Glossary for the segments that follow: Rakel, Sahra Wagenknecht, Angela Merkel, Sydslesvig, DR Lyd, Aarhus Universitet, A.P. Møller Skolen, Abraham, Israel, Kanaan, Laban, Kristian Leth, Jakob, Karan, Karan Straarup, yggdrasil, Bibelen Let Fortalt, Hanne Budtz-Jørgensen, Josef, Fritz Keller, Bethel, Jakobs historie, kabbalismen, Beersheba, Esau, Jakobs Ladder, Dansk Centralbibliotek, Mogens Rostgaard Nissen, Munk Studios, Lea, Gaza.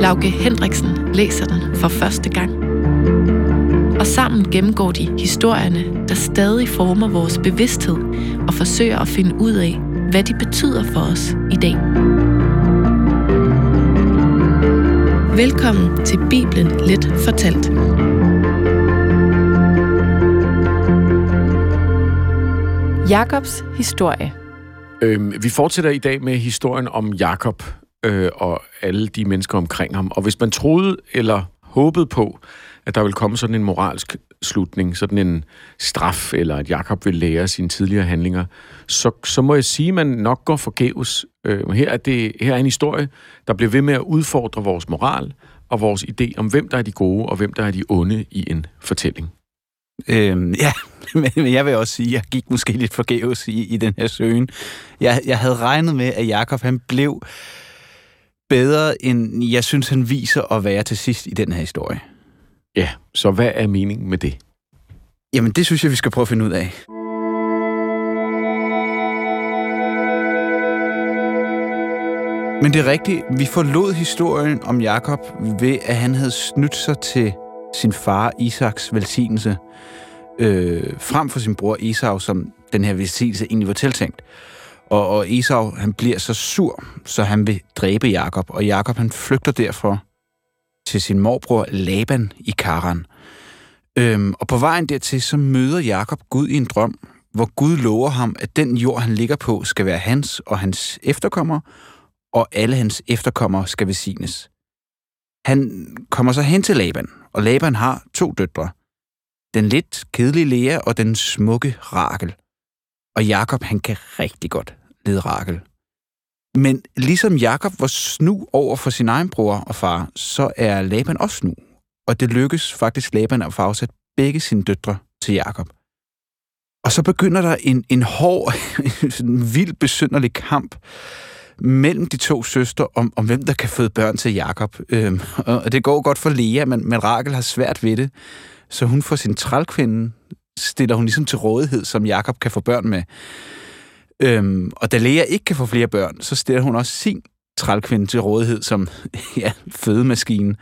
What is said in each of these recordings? Lauge Hendriksen læser den for første gang. Og sammen gennemgår de historierne, der stadig former vores bevidsthed og forsøger at finde ud af, hvad de betyder for os i dag. Velkommen til Bibelen Let Fortalt. Jakobs historie. Vi fortsætter i dag med historien om Jakob og alle de mennesker omkring ham. Og hvis man troede eller håbede på, at der ville komme sådan en moralsk slutning, sådan en straf, eller at Jakob vil lære sine tidligere handlinger, så må jeg sige, at man nok går forgæves. Her er en historie, der bliver ved med at udfordre vores moral og vores idé om, hvem der er de gode og hvem der er de onde i en fortælling. Ja, men jeg vil også sige, at jeg gik måske lidt forgæves i den her søgen. Jeg havde regnet med, at Jakob han blev bedre, end jeg synes, han viser at være til sidst i den her historie. Ja, så hvad er meningen med det? Jamen, det synes jeg, vi skal prøve at finde ud af. Men det er rigtigt, vi forlod historien om Jakob ved, at han havde snydt sig til sin far Isaks velsignelse, frem for sin bror Esau, som den her velsignelse egentlig var tiltænkt. Og Esau, han bliver så sur, så han vil dræbe Jakob. Og Jakob, han flygter derfor til sin morbror Laban i Karan. Og på vejen dertil, så møder Jakob Gud i en drøm, hvor Gud lover ham, at den jord, han ligger på, skal være hans og hans efterkommere, og alle hans efterkommere skal velsignes. Han kommer så hen til Laban, og Laban har 2 døtre. Den lidt kedelige Lea og den smukke Rakel. Og Jakob, han kan rigtig godt lide Rakel. Men ligesom Jakob var snu over for sin egen bror og far, så er Laban også snu. Og det lykkes faktisk Laban at få afsat begge sine døtre til Jakob. Og så begynder der en hård, en vild besynderlig kamp mellem de 2 søstre om hvem der kan føde børn til Jakob. Og det går godt for Lea, men Rakel har svært ved det. Så hun får sin trælkvinde, stiller hun ligesom til rådighed, som Jakob kan få børn med. Og da Lea ikke kan få flere børn, så stiller hun også sin trælkvinde til rådighed som fødemaskinen.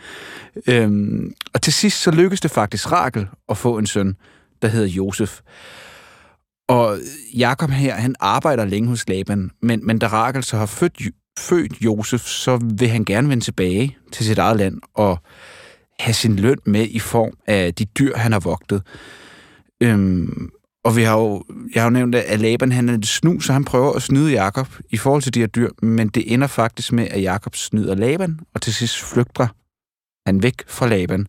Og til sidst så lykkes det faktisk Rakel at få en søn, der hedder Josef. Og Jakob her, han arbejder længe hos Laban, men da Rakel så har født Josef, så vil han gerne vende tilbage til sit eget land og have sin løn med i form af de dyr, han har vogtet. Og jeg har jo nævnt, at Laban han er lidt snu, så han prøver at snyde Jakob i forhold til de her dyr, men det ender faktisk med, at Jakob snyder Laban, og til sidst flygter han væk fra Laban.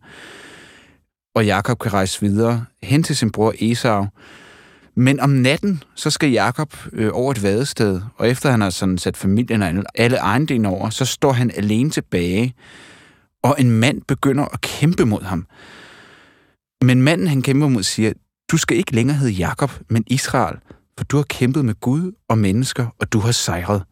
Og Jakob kan rejse videre hen til sin bror Esau. Men om natten, så skal Jakob over et vadested, og efter han har sådan sat familien og alle ejendelen over, så står han alene tilbage, og en mand begynder at kæmpe mod ham. Men manden, han kæmper mod, siger, du skal ikke længere hedde Jakob, men Israel, for du har kæmpet med Gud og mennesker, og du har sejret.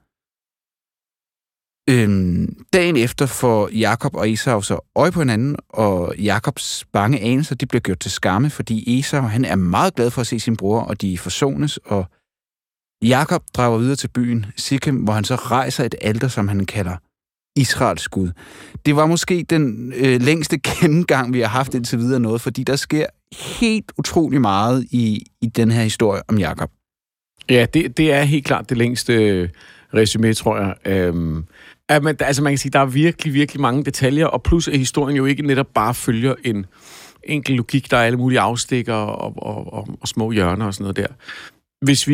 Dagen efter får Jakob og Esau så øje på hinanden, og Jakobs bange anelser, de bliver gjort til skamme, fordi Esau, han er meget glad for at se sin bror, og de forsones, og Jakob drager videre til byen Sikem, hvor han så rejser et alter, som han kalder Israels Gud. Det var måske den længste gennemgang, vi har haft indtil videre noget, fordi der sker helt utrolig meget i den her historie om Jakob. Ja, det er helt klart det længste resume, tror jeg. Man kan sige, der er virkelig, virkelig mange detaljer, og plus at historien jo ikke netop bare følger en enkel logik, der er alle mulige afstikker og små hjørner og sådan noget der. Hvis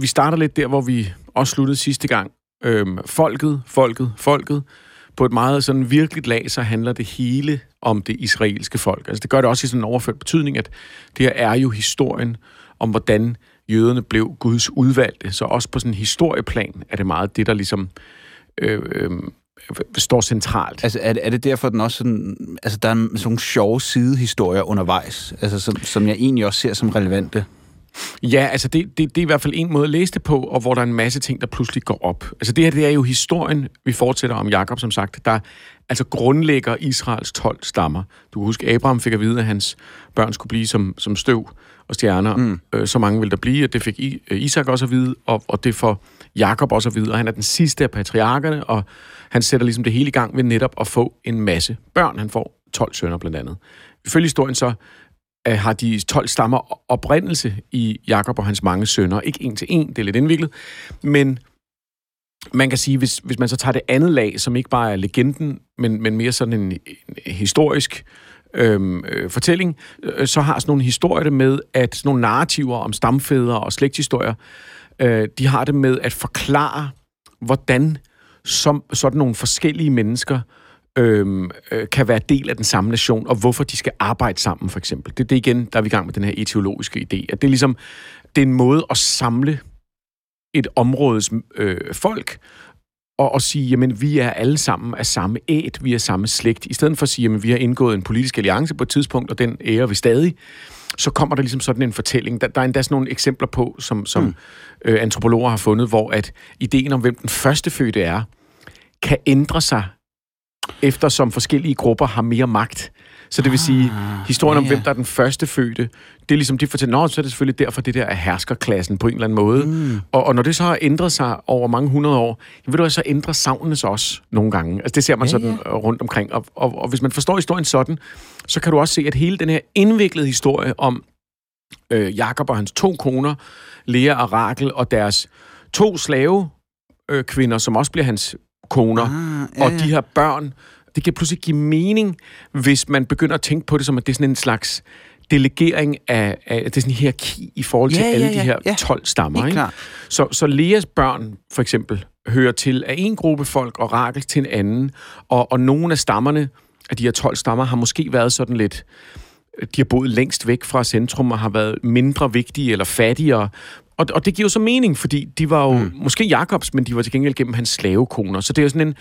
vi starter lidt der, hvor vi også sluttede sidste gang, folket. På et meget sådan virkeligt lag, så handler det hele om det israelske folk. Altså det gør det også i sådan en overført betydning, at det her er jo historien om, hvordan jøderne blev Guds udvalgte. Så også på sådan en historieplan er det meget det, der ligesom står centralt. Altså er det derfor, den også sådan, altså der er sådan nogle sjove sidehistorier undervejs, altså som jeg egentlig også ser som relevante? Ja, altså det er i hvert fald en måde at læse det på, og hvor der er en masse ting, der pludselig går op. Altså det her, det er jo historien, vi fortsætter om Jakob, som sagt, der altså grundlægger Israels 12 stammer. Du kan huske, Abraham fik at vide, at hans børn skulle blive som støv og stjerner. Så mange ville der blive, og det fik Isak også at vide, og det får Jakob også at vide, og han er den sidste af patriarkerne, og han sætter ligesom det hele i gang ved netop at få en masse børn. Han får 12 sønner blandt andet. Ifølge historien så har de 12 stammer oprindelse i Jakob og hans mange sønner. Ikke en til en, det er lidt indviklet, men man kan sige, hvis man så tager det andet lag, som ikke bare er legenden, men mere sådan en historisk fortælling, så har sådan nogle historier med, at sådan nogle narrativer om stamfædre og slægtshistorier, de har det med at forklare, hvordan sådan nogle forskellige mennesker kan være del af den samme nation, og hvorfor de skal arbejde sammen, for eksempel. Det er igen, der er vi i gang med den her etiologiske idé, at det er ligesom, det er en måde at samle et områdes folk, og sige, jamen, vi er alle sammen af samme æt, vi er samme slægt. I stedet for at sige, jamen, vi har indgået en politisk alliance på et tidspunkt, og den ærer vi stadig, så kommer der ligesom sådan en fortælling. Der er endda sådan nogle eksempler på, som antropologer har fundet, hvor at ideen om, hvem den førstefødte er, kan ændre sig, eftersom forskellige grupper har mere magt. Så det vil sige, historien om, hvem der er den førstefødte, det er ligesom, de fortæller, så er det selvfølgelig derfor, det der er herskerklassen på en eller anden måde. Og når det så har ændret sig over mange hundrede år, vil du så ændre savnenes også nogle gange. Altså det ser man sådan rundt omkring. Og hvis man forstår historien sådan, så kan du også se, at hele den her indviklede historie om Jakob og hans 2 koner, Lea og Rakel, og deres 2 slavekvinder, som også bliver hans koner, og de her børn, det kan pludselig give mening, hvis man begynder at tænke på det som, at det er sådan en slags delegering af det er sådan en hierarki i forhold til alle de her 12 stammer. Ikke? Så Leas børn, for eksempel, hører til af en gruppe folk, og Rakel til en anden, og nogle af stammerne, af de her 12 stammer, har måske været sådan lidt, de har boet længst væk fra centrum, og har været mindre vigtige eller fattigere, og det giver jo så mening, fordi de var jo måske Jakobs, men de var til gengæld gennem hans slavekoner. Så det er jo sådan en...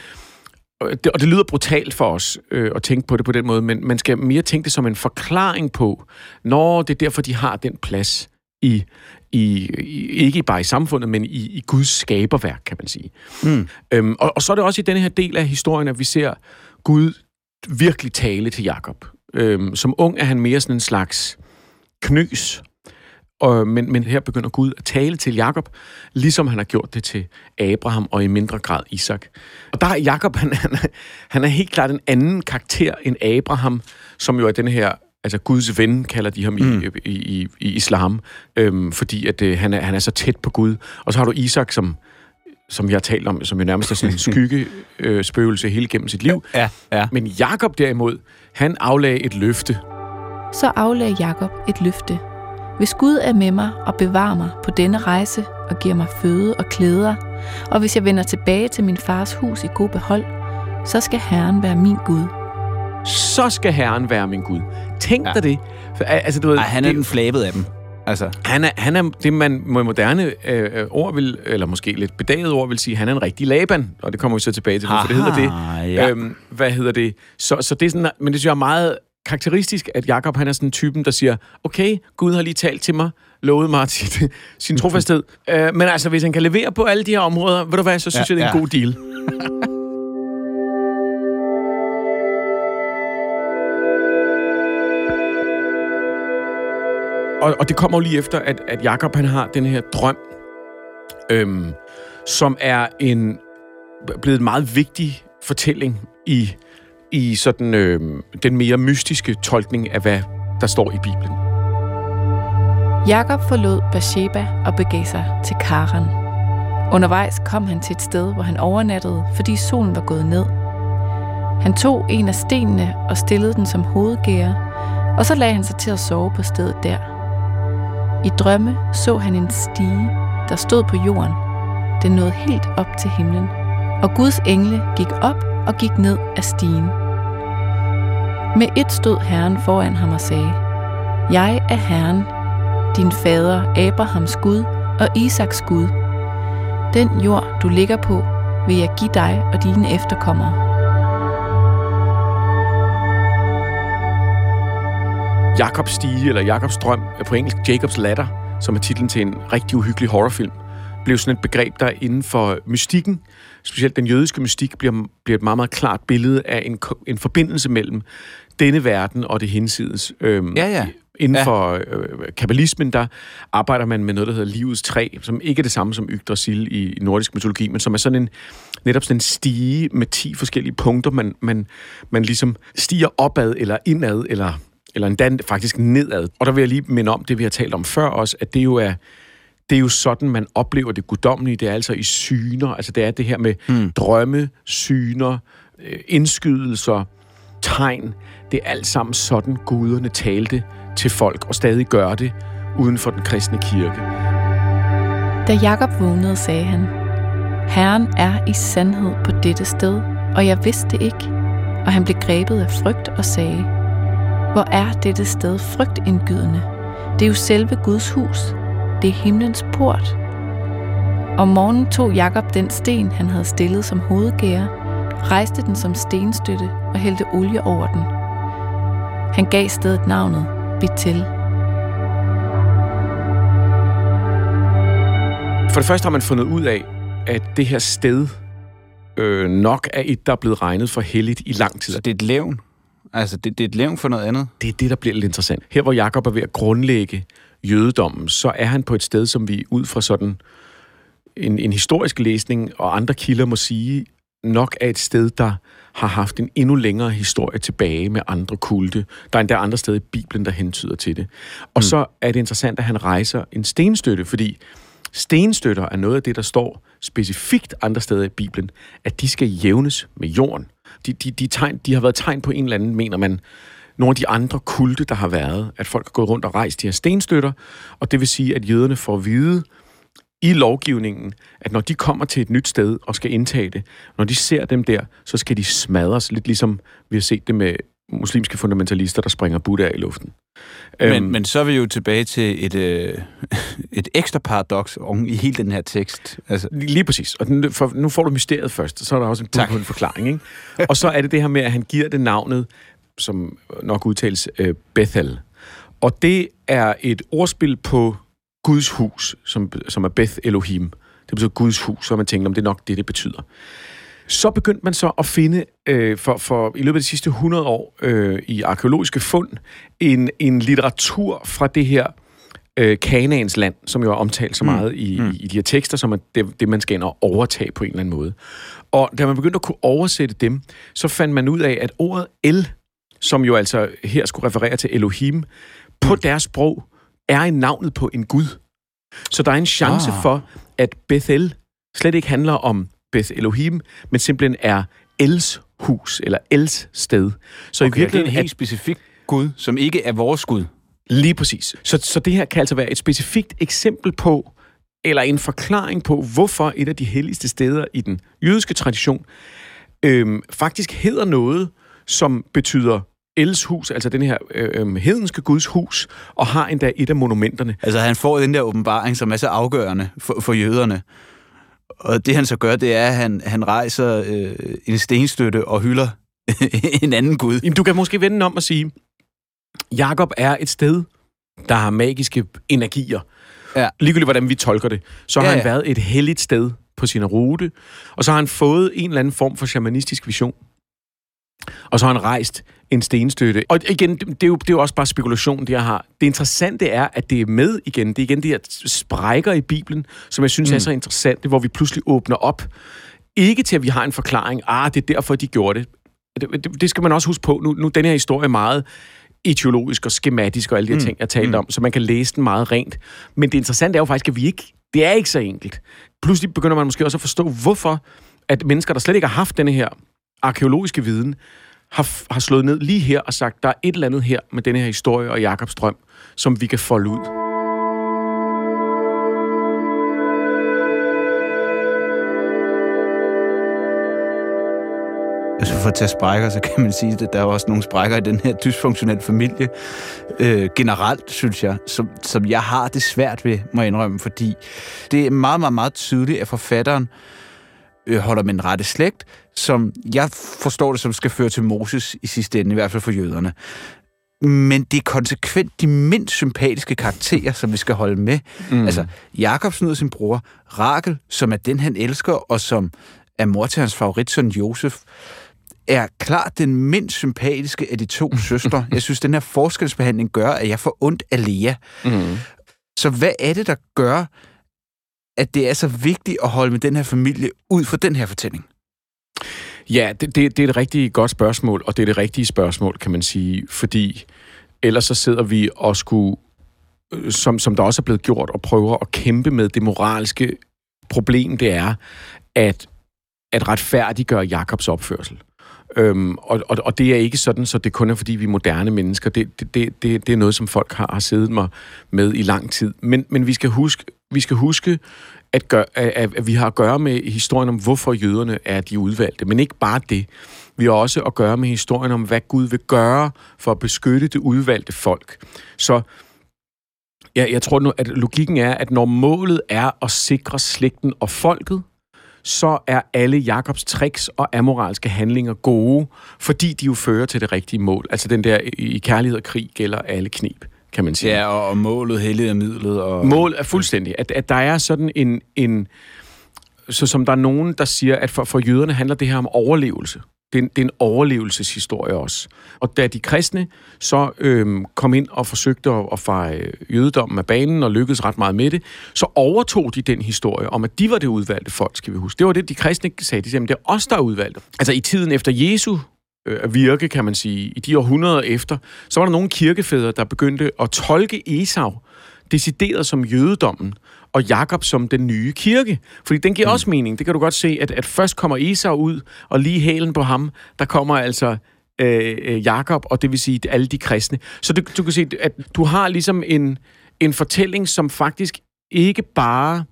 Og det lyder brutalt for os at tænke på det på den måde, men man skal mere tænke det som en forklaring på, når det er derfor, de har den plads ikke bare i samfundet, men i Guds skaberværk, kan man sige. Og så er det også i denne her del af historien, at vi ser Gud virkelig tale til Jakob. Som ung er han mere sådan en slags knøs, men her begynder Gud at tale til Jakob, ligesom han har gjort det til Abraham og i mindre grad Isak. Og der er Jakob, han er helt klart en anden karakter end Abraham, som jo er den her, altså Guds ven, kalder de ham i islam, fordi at han er så tæt på Gud. Og så har du Isak, som vi har talt om, som jo nærmest er sådan en skyggespøgelse hele gennem sit liv. Men Jakob derimod, han aflagde et løfte. Så aflagde Jakob et løfte. Hvis Gud er med mig og bevarer mig på denne rejse og giver mig føde og klæder, og hvis jeg vender tilbage til min fars hus i god behold, så skal Herren være min Gud. Så skal Herren være min Gud. Tænk dig det. Altså, du ved, han er den flabede af dem. Altså. Han er det, man med moderne ord vil, eller måske lidt bedaget ord vil sige, han er en rigtig Laban, og det kommer vi så tilbage til, for det hedder det. Ja. Hvad hedder det? Så det er sådan, men det synes jeg er meget karakteristisk, at Jakob, han er sådan typen, der siger, okay, Gud har lige talt til mig, lovet mig sin trofasthed, men altså, hvis han kan levere på alle de her områder, ved du hvad, så synes jeg, det er en god deal. og det kommer jo lige efter, at Jakob, han har den her drøm, som er blevet en meget vigtig fortælling i sådan den mere mystiske tolkning af, hvad der står i Bibelen. Jakob forlod Beersheba og begav sig til Karan. Undervejs kom han til et sted, hvor han overnattede, fordi solen var gået ned. Han tog en af stenene og stillede den som hovedgære, og så lagde han sig til at sove på stedet der. I drømme så han en stige, der stod på jorden. Den nåede helt op til himlen, og Guds engle gik op og gik ned af stigen. Med et stod Herren foran ham og sagde, jeg er Herren, din fader Abrahams Gud og Isaks Gud. Den jord, du ligger på, vil jeg give dig og dine efterkommere. Jakobs stige, eller Jakobs drøm, er på engelsk Jakobs Ladder, som er titlen til en rigtig uhyggelig horrorfilm, blev sådan et begreb, der inden for mystikken, specielt den jødiske mystik, bliver et meget, meget klart billede af en forbindelse mellem denne verden og det hinsides. Inden for kabbalismen, der arbejder man med noget, der hedder Livets Træ, som ikke er det samme som yggdrasil i nordisk mytologi, men som er sådan en, netop sådan en stige med 10 forskellige punkter, man ligesom stiger opad eller indad, eller endda faktisk nedad. Og der vil jeg lige minde om det, vi har talt om før også, at det er jo sådan, man oplever det guddommelige. Det er altså i syner, altså det er det her med drømme, syner, indskydelser, tegn. Det er alt sammen sådan, guderne talte til folk og stadig gør det uden for den kristne kirke. Da Jakob vågnede, sagde han: Herren er i sandhed på dette sted, og jeg vidste det ikke. Og han blev grebet af frygt og sagde: Hvor er dette sted frygtindgydende? Det er jo selve Guds hus. Det er himlens port. Om morgenen tog Jakob den sten, han havde stillet som hovedgære, rejste den som stenstøtte og hældte olie over den. Han gav stedet navnet Bethel. For det første har man fundet ud af, at det her sted nok er et, der er blevet regnet for helligt i lang tid. Så det er et levn? Altså, det er et levn for noget andet? Det er det, der bliver lidt interessant. Her, hvor Jakob er ved at grundlægge jødedommen, så er han på et sted, som vi ud fra sådan en historisk læsning og andre kilder må sige, nok er et sted, der har haft en endnu længere historie tilbage med andre kulte. Der er endda andre steder i Bibelen, der hentyder til det. Og så er det interessant, at han rejser en stenstøtte, fordi stenstøtter er noget af det, der står specifikt andre steder i Bibelen, at de skal jævnes med jorden. De har været tegn på en eller anden, mener man, nogle af de andre kulte, der har været, at folk har gået rundt og rejst de her stenstøtter, og det vil sige, at jøderne får at vide i lovgivningen, at når de kommer til et nyt sted og skal indtage det, når de ser dem der, så skal de smadres, lidt ligesom vi har set det med muslimske fundamentalister, der springer Buddha i luften. Men så er vi jo tilbage til et ekstra paradoks i hele den her tekst. Altså. Lige præcis. Og nu får du mysteriet først, så er der også en forklaring. Ikke? Og så er det her med, at han giver det navnet, som nok udtales Bethel. Og det er et ordspil på Guds hus, som er Beth Elohim. Det betyder Guds hus, og man tænker, om det er nok det betyder. Så begyndte man så at finde, for i løbet af de sidste 100 år i arkeologiske fund, en litteratur fra det her Kanaans land, som jo er omtalt så meget i de her tekster, som er det, man skal ind og overtage på en eller anden måde. Og da man begyndte at kunne oversætte dem, så fandt man ud af, at ordet el, som jo altså her skulle referere til Elohim, på deres sprog er i navnet på en gud. Så der er en chance for, at Bethel slet ikke handler om Beth Elohim, men simpelthen er Els hus, eller Els sted. Så i virkeligheden det er en helt specifik gud, som ikke er vores gud. Lige præcis. Så det her kan altså være et specifikt eksempel på, eller en forklaring på, hvorfor et af de helligste steder i den jødiske tradition faktisk hedder noget, som betyder Els hus, altså den her hedenske guds hus, og har endda et af monumenterne. Altså han får den der åbenbaring, som er så afgørende for jøderne. Og det han så gør, det er, at han rejser en stenstøtte og hylder en anden gud. Jamen, du kan måske vende om og sige, Jakob er et sted, der har magiske energier. Ja. Ligegyldigt hvordan vi tolker det. Så har han været et helligt sted på sin rute, og så har han fået en eller anden form for shamanistisk vision. Og så har han rejst en stenstøtte. Og igen, det er jo også bare spekulation, det jeg har. Det interessante er, at det er med igen. Det er igen de her sprækker i Bibelen, som jeg synes er så interessante, hvor vi pludselig åbner op. Ikke til, at vi har en forklaring. Det er derfor, de gjorde det. Det skal man også huske på. Nu den her historie er meget etiologisk og skematisk og alle de her ting, jeg talte om, så man kan læse den meget rent. Men det interessante er jo faktisk, at det er ikke så enkelt. Pludselig begynder man måske også at forstå, hvorfor at mennesker, der slet ikke har haft denne her arkeologiske viden, har slået ned lige her og sagt, der er et eller andet her med denne her historie og Jakobs drøm, som vi kan folde ud. Altså for at tage sprækker, så kan man sige, at der er også nogle sprækker i den her dysfunktionelle familie. Generelt, synes jeg, som jeg har det svært ved, må jeg indrømme, fordi det er meget, meget, meget tydeligt, at forfatteren holder med en rette slægt, som jeg forstår det som skal føre til Moses i sidste ende, i hvert fald for jøderne. Men det er konsekvent de mindst sympatiske karakterer, som vi skal holde med. Mm. Altså, Jakob snyder sin bror, Rakel, som er den, han elsker, og som er mor til hans favoritsøn Josef, er klart den mindst sympatiske af de to søstre. Jeg synes, den her forskelsbehandling gør, at jeg får ondt af Lea. Mm. Så hvad er det, der gør, at det er så vigtigt at holde med den her familie ud fra den her fortælling? Ja, det er et rigtig godt spørgsmål, og det er det rigtige spørgsmål, kan man sige, fordi ellers så sidder vi og skulle, som der også er blevet gjort, og prøver at kæmpe med det moralske problem, det er at retfærdiggøre Jakobs opførsel. Og det er ikke sådan, så det kun er, fordi vi er moderne mennesker. Det er noget, som folk har siddet med i lang tid. Men vi skal huske at vi har at gøre med historien om, hvorfor jøderne er de udvalgte. Men ikke bare det. Vi har også at gøre med historien om, hvad Gud vil gøre for at beskytte det udvalgte folk. Så jeg tror nu, at logikken er, at når målet er at sikre slægten og folket, så er alle Jakobs tricks og amoralske handlinger gode, fordi de jo fører til det rigtige mål. Altså den der, i kærlighed og krig gælder alle knep, kan man sige. Ja, og målet, helliget og midlet. Og... mål er fuldstændig. At der er sådan en... Så som der er nogen, der siger, at for jøderne handler det her om overlevelse. Det er en overlevelseshistorie også. Og da de kristne så kom ind og forsøgte at feje jødedommen af banen og lykkedes ret meget med det, så overtog de den historie om, at de var det udvalgte folk, skal vi huske. Det var det, de kristne sagde. De sagde, det er os, der er udvalgte. Altså i tiden efter Jesu virke, kan man sige, i de århundreder efter, så var der nogle kirkefædre, der begyndte at tolke Esau decideret som jødedommen, og Jakob som den nye kirke. Fordi den giver også mening. Det kan du godt se, at først kommer Esau ud, og lige hælen på ham, der kommer altså Jakob, og det vil sige alle de kristne. Så du kan se, at du har ligesom en fortælling, som faktisk ikke bare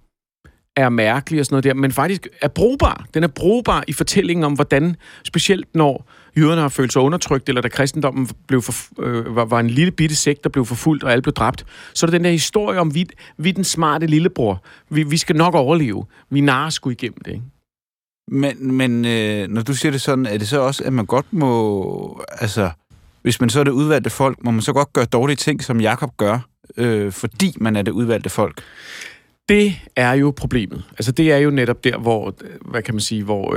er mærkelig og sådan noget der, men faktisk er brugbar. Den er brugbar i fortællingen om, hvordan, specielt når jøderne har følt sig undertrykt, eller da kristendommen var en lille bitte sekt, der blev forfulgt, og alle blev dræbt, så er det den der historie om, vi den smarte lillebror. Vi skal nok overleve. Vi narrer sgu igennem det, ikke? Men når du siger det sådan, er det så også, at man godt må... Altså, hvis man så er det udvalgte folk, må man så godt gøre dårlige ting, som Jakob gør, fordi man er det udvalgte folk? Det er jo problemet. Altså, det er jo netop der, hvor... Hvad kan man sige? Hvor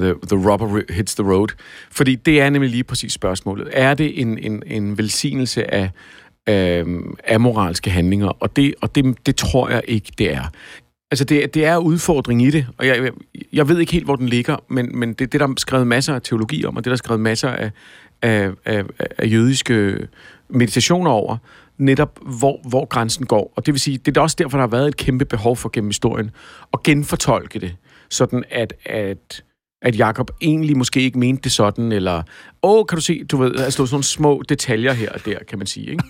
the rubber hits the road. Fordi det er nemlig lige præcis spørgsmålet. Er det en velsignelse af amoralske handlinger? Og det tror jeg ikke, det er. Altså, det er udfordring i det, og jeg ved ikke helt, hvor den ligger, men det der er skrevet masser af teologi om, og det der er skrevet masser af jødiske meditationer over, netop hvor grænsen går. Og det vil sige, det er også derfor, der har været et kæmpe behov for gennem historien at genfortolke det, sådan at Jakob egentlig måske ikke mente det sådan, eller, kan du se, du ved, altså sådan nogle små detaljer her og der, kan man sige, ikke?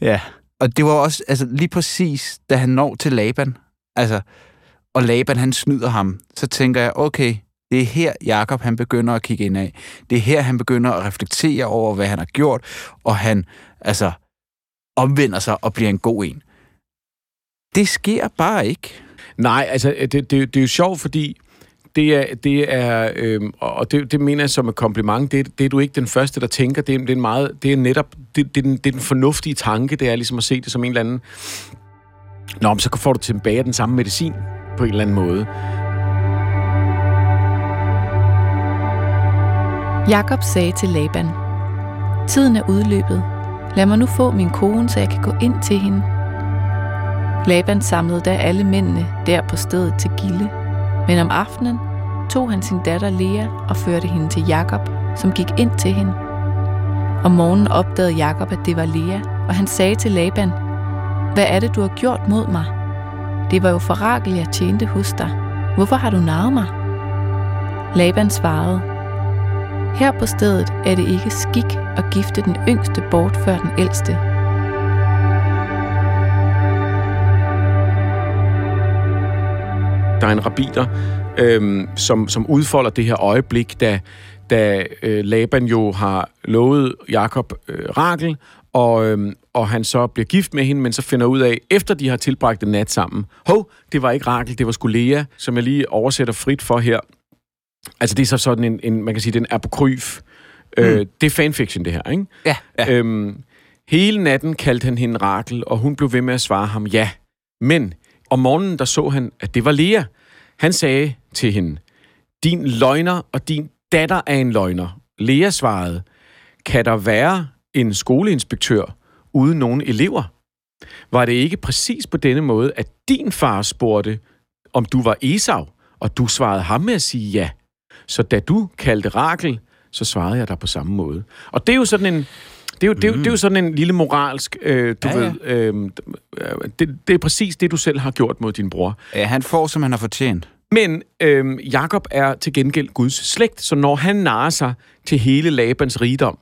Ja, og det var også, altså lige præcis, da han når til Laban, altså, og Laban, han snyder ham, så tænker jeg, okay, det er her Jakob, han begynder at kigge indad. Det er her, han begynder at reflektere over, hvad han har gjort, og han, altså, omvender sig og bliver en god en. Det sker bare ikke. Nej, altså, det er jo sjovt, fordi det mener jeg som et kompliment, det er du ikke den første, der tænker, det er den fornuftige tanke, det er ligesom at se det som en eller anden, nå, men så får du tilbage den samme medicin på en eller anden måde. Jakob sagde til Laban, tiden er udløbet. Lad mig nu få min kone, så jeg kan gå ind til hende. Laban samlede da alle mændene der på stedet til gilde, men om aftenen tog han sin datter Lea og førte hende til Jakob, som gik ind til hende. Om morgenen opdagede Jakob, at det var Lea, og han sagde til Laban, hvad er det, du har gjort mod mig? Det var jo for Rakel, jeg tjente hos dig. Hvorfor har du narret mig? Laban svarede, her på stedet er det ikke skik at gifte den yngste bort før den ældste. Der er en rabbiner, som udfolder det her øjeblik, da Laban jo har lovet Jakob Rakel, og han så bliver gift med hende, men så finder ud af, efter de har tilbragt en nat sammen, det var ikke Rakel, det var sgu Lea, som jeg lige oversætter frit for her. Altså, det er så sådan en man kan sige, den apokryf. Det er fanfiction, det her, ikke? Ja. Ja. Hele natten kaldte han hende Rakel, og hun blev ved med at svare ham ja. Men om morgenen, der så han, at det var Lea. Han sagde til hende, din løgner og din datter er en løgner. Lea svarede, kan der være en skoleinspektør uden nogen elever? Var det ikke præcis på denne måde, at din far spurgte, om du var Esau, og du svarede ham med at sige ja? Så da du kaldte Rakel, så svarede jeg dig på samme måde. Og det er jo sådan en... Det er jo sådan en lille moralsk, ved... Det er præcis det, du selv har gjort mod din bror. Ja, han får, som han har fortjent. Men Jakob er til gengæld Guds slægt, så når han narrer sig til hele Labans rigdom,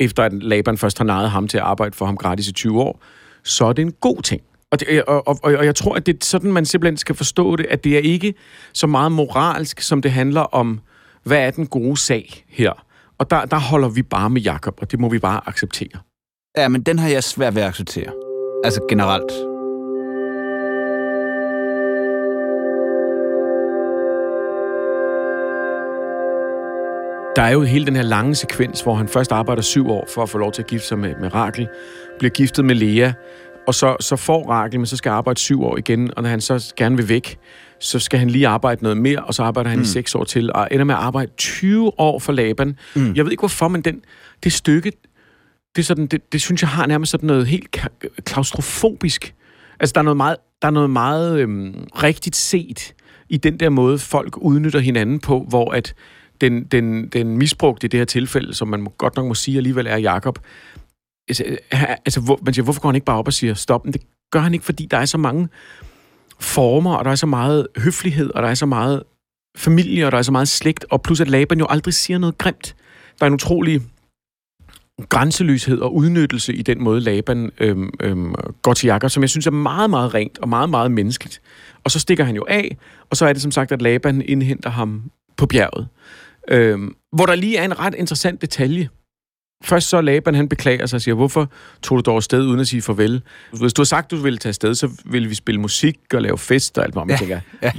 efter at Laban først har narret ham til at arbejde for ham gratis i 20 år, så er det en god ting. Og jeg tror, at det er sådan, man simpelthen skal forstå det, at det er ikke så meget moralsk, som det handler om, hvad er den gode sag her? Og der holder vi bare med Jakob, og det må vi bare acceptere. Ja, men den har jeg svært ved at acceptere. Altså generelt. Der er jo hele den her lange sekvens, hvor han først arbejder 7 år for at få lov til at gifte sig med Rakel, bliver giftet med Lea, og så får Rakel, men så skal arbejde 7 år igen, og når han så gerne vil væk, så skal han lige arbejde noget mere, og så arbejder han i 6 år til, og ender med at arbejde 20 år for Laban. Jeg ved ikke hvorfor, men det stykke, det, sådan, det synes jeg har nærmest sådan noget helt klaustrofobisk. Altså, der er noget meget rigtigt set i den der måde, folk udnytter hinanden på, hvor at den misbrugte i det her tilfælde, som man godt nok må sige alligevel er Jakob, man siger, hvorfor går han ikke bare op og siger stop? Men det gør han ikke, fordi der er så mange former, og der er så meget høflighed, og der er så meget familie, og der er så meget slægt, og plus at Laban jo aldrig siger noget grimt. Der er en utrolig grænseløshed og udnyttelse i den måde, Laban går til Jakob, som jeg synes er meget, meget rent og meget, meget menneskeligt. Og så stikker han jo af, og så er det som sagt, at Laban indhenter ham på bjerget. Hvor der lige er en ret interessant detalje. Først så Laban, han beklager sig og siger, hvorfor tog du dog afsted uden at sige farvel? Hvis du har sagt, du ville tage afsted, så ville vi spille musik og lave fest og alt hvad man tænker. Ja.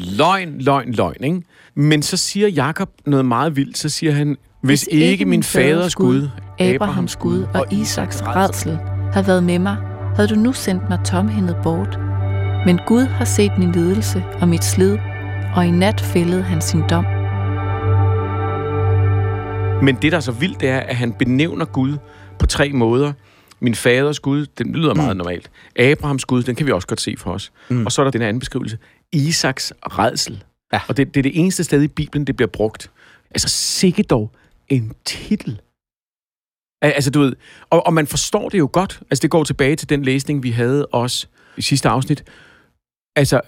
Løgn, ikke? Men så siger Jakob noget meget vildt, så siger han, hvis ikke min faders Gud, Abrahams Gud og Isaks rædsel havde været med mig, havde du nu sendt mig tomhændet bort. Men Gud har set min lidelse og mit slid, og i nat fældede han sin dom. Men det, der er så vildt, det er, at han benævner Gud på 3 måder. Min faders Gud, den lyder meget normalt. Abrahams Gud, den kan vi også godt se for os. Og så er der den anden beskrivelse. Isaks rædsel. Ja. Og det er det eneste sted i Bibelen, det bliver brugt. Altså, sikke dog en titel. Altså, du ved... Og man forstår det jo godt. Altså, det går tilbage til den læsning, vi havde også i sidste afsnit. Altså...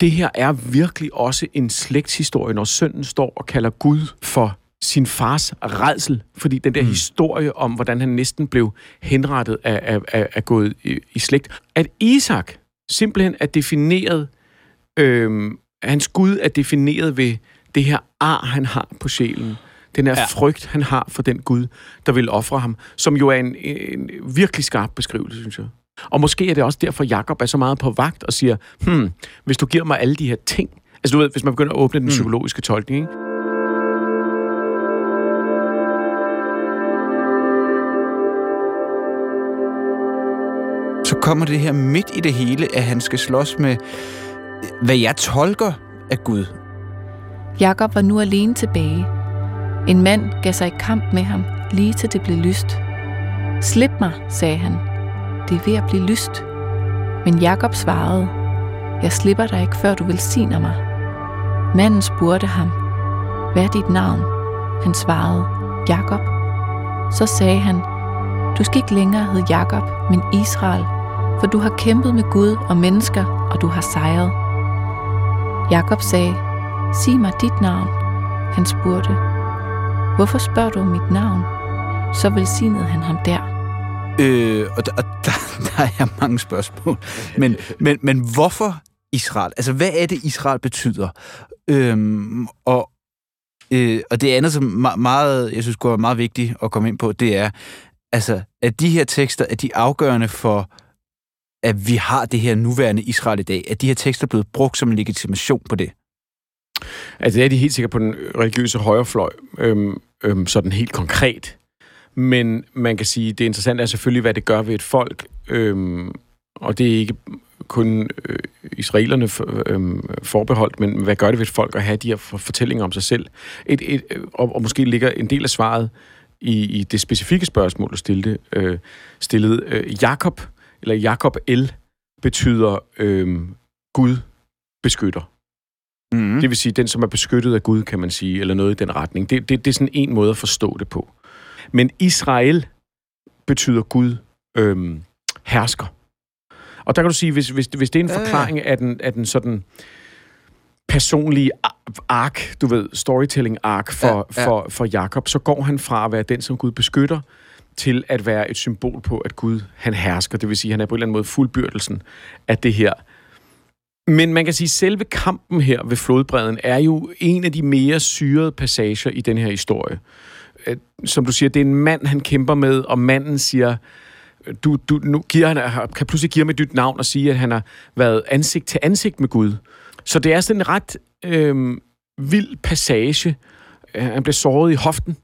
Det her er virkelig også en slægtshistorie, når sønnen står og kalder Gud for sin fars rædsel, fordi den der historie om, hvordan han næsten blev henrettet af gået i slægt. At Isak simpelthen er defineret, hans Gud er defineret ved det her ar, han har på sjælen. Den her frygt, han har for den Gud, der vil ofre ham, som jo er en virkelig skarp beskrivelse, synes jeg. Og måske er det også derfor, Jakob er så meget på vagt og siger, hvis du giver mig alle de her ting... Altså du ved, hvis man begynder at åbne den psykologiske tolkning, ikke? Så kommer det her midt i det hele, at han skal slås med, hvad jeg tolker af Gud. Jakob var nu alene tilbage. En mand gav sig i kamp med ham, lige til det blev lyst. Slip mig, sagde han. Det er ved at blive lyst. Men Jakob svarede, jeg slipper dig ikke, før du velsigner mig. Manden spurgte ham, hvad er dit navn? Han svarede, Jakob. Så sagde han, du skal ikke længere hedde Jakob, men Israel, for du har kæmpet med Gud og mennesker, og du har sejret. Jakob sagde, sig mig dit navn. Han spurgte, hvorfor spørger du om mit navn? Så velsignede han ham der. Og der er mange spørgsmål. Men hvorfor Israel? Altså, hvad er det, Israel betyder? Og det andet, som meget, jeg synes, er meget vigtigt at komme ind på, det er, altså, er de her tekster, er de afgørende for, at vi har det her nuværende Israel i dag? Er de her tekster blevet brugt som en legitimation på det? Altså, det er de helt sikkert på den religiøse højrefløj, sådan helt konkret. Men man kan sige, det interessante er selvfølgelig, hvad det gør ved et folk, og det er ikke kun israelerne forbeholdt, men hvad gør det ved et folk at have de her fortællinger om sig selv? Og måske ligger en del af svaret i det specifikke spørgsmål, du stillede. Jakob, eller Jakob El, betyder Gud beskytter. Mm. Det vil sige, den, som er beskyttet af Gud, kan man sige, eller noget i den retning. Det er sådan en måde at forstå det på. Men Israel betyder Gud hersker. Og der kan du sige, hvis det er en forklaring af den sådan personlige ark, du ved, storytelling-ark for Jakob, så går han fra at være den, som Gud beskytter, til at være et symbol på, at Gud, han hersker. Det vil sige, han er på en eller anden måde fuldbyrdelsen af det her. Men man kan sige, at selve kampen her ved flodbredden er jo en af de mere syrede passager i den her historie. Som du siger, det er en mand, han kæmper med, og manden siger... kan pludselig give ham et nyt navn og sige, at han har været ansigt til ansigt med Gud. Så det er sådan en ret vild passage. Han blev såret i hoften,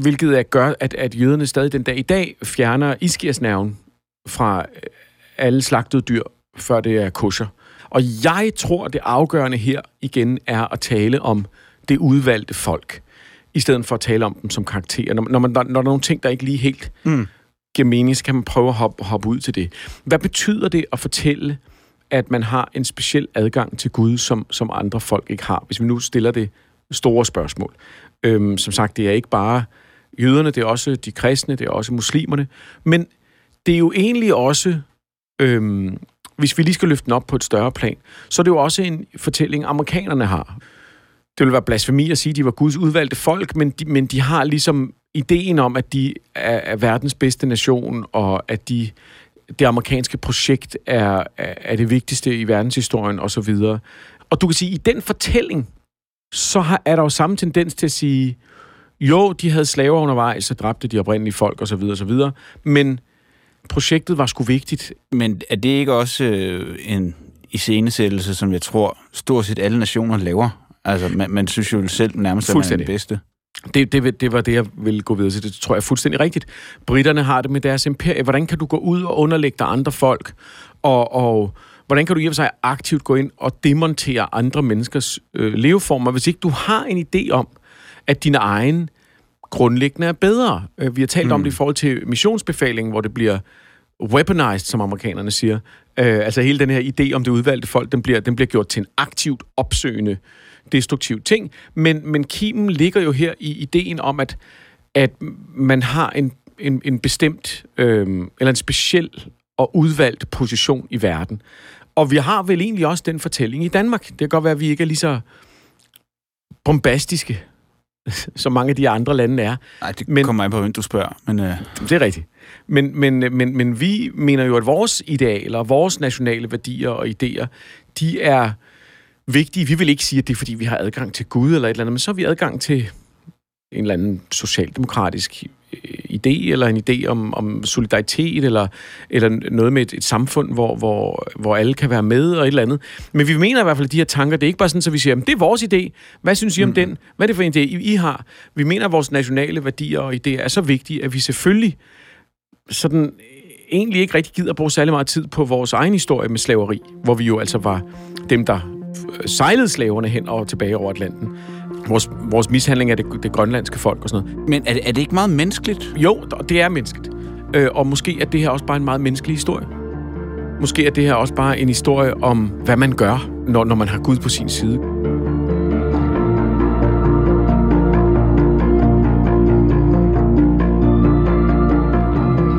hvilket gør, at jøderne stadig den dag i dag fjerner iskirsnerven fra alle slagtede dyr, før det er kosher. Og jeg tror, det afgørende her igen er at tale om det udvalgte folk, i stedet for at tale om dem som karakterer. Når der er nogle ting, der ikke lige helt giver mening, så kan man prøve at hoppe ud til det. Hvad betyder det at fortælle, at man har en speciel adgang til Gud, som andre folk ikke har? Hvis vi nu stiller det store spørgsmål. Som sagt, det er ikke bare jøderne, det er også de kristne, det er også muslimerne. Men det er jo egentlig også, hvis vi lige skal løfte den op på et større plan, så er det jo også en fortælling, amerikanerne har. Det ville være blasfemi at sige, at de var Guds udvalgte folk, men de har ligesom ideen om, at de er verdens bedste nation, og at det amerikanske projekt er det vigtigste i verdenshistorien, osv. Og du kan sige, at i den fortælling, så er der jo samme tendens til at sige, jo, de havde slaver undervejs, så dræbte de oprindelige folk, osv., men projektet var sgu vigtigt. Men er det ikke også en iscenesættelse, som jeg tror, stort set alle nationer laver? Altså, man synes jo selv nærmest, at man er den bedste. Det var det, jeg ville gå videre til. Det tror jeg er fuldstændig rigtigt. Britterne har det med deres imperie. Hvordan kan du gå ud og underlægge dig andre folk? Og hvordan kan du i og for sig aktivt gå ind og demontere andre menneskers leveformer, hvis ikke du har en idé om, at din egen grundlæggende er bedre? Vi har talt om det i forhold til missionsbefalingen, hvor det bliver weaponized, som amerikanerne siger. Altså hele den her idé om det udvalgte folk, den bliver gjort til en aktivt opsøgende destruktiv ting, men kimen ligger jo her i ideen om, at man har en bestemt, eller en speciel og udvalgt position i verden. Og vi har vel egentlig også den fortælling i Danmark. Det kan godt være, at vi ikke er lige så bombastiske, som mange af de andre lande er. Nej, det kommer an på, hvem du spørger. Det er rigtigt. Men vi mener jo, at vores idealer og vores nationale værdier og idéer, de er vigtige. Vi vil ikke sige, at det er, fordi vi har adgang til Gud eller et eller andet, men så har vi adgang til en eller anden socialdemokratisk idé, eller en idé om solidaritet, eller noget med et samfund, hvor alle kan være med, og et eller andet. Men vi mener i hvert fald, at de her tanker, det er ikke bare sådan, så vi siger, det er vores idé. Hvad synes I om den? Hvad er det for en idé, I har? Vi mener, at vores nationale værdier og idéer er så vigtige, at vi selvfølgelig sådan egentlig ikke rigtig gider bruge særlig meget tid på vores egen historie med slaveri, hvor vi jo altså var dem, der sejlede slaverne hen og tilbage over Atlanten. Vores mishandling af det grønlandske folk og sådan noget. Men er det ikke meget menneskeligt? Jo, det er menneskeligt. Og måske er det her også bare en meget menneskelig historie. Måske er det her også bare en historie om, hvad man gør, når man har Gud på sin side.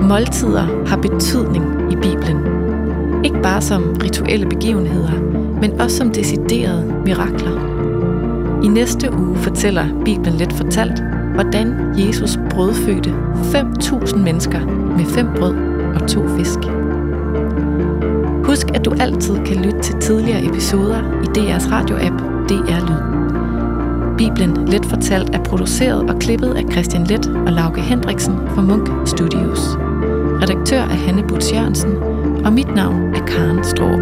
Måltider har betydning i Bibelen. Ikke bare som rituelle begivenheder, men også som deciderede mirakler. I næste uge fortæller Bibelen Let Fortalt, hvordan Jesus brødfødte 5.000 mennesker med 5 brød og 2 fisk. Husk, at du altid kan lytte til tidligere episoder i DR's radio-app DR Lyd. Bibelen Let Fortalt er produceret og klippet af Kristian Leth og Lauge Hendriksen fra Munk Studios. Redaktør er Hanne Budtz-Jørgensen, og mit navn er Karan Straarup.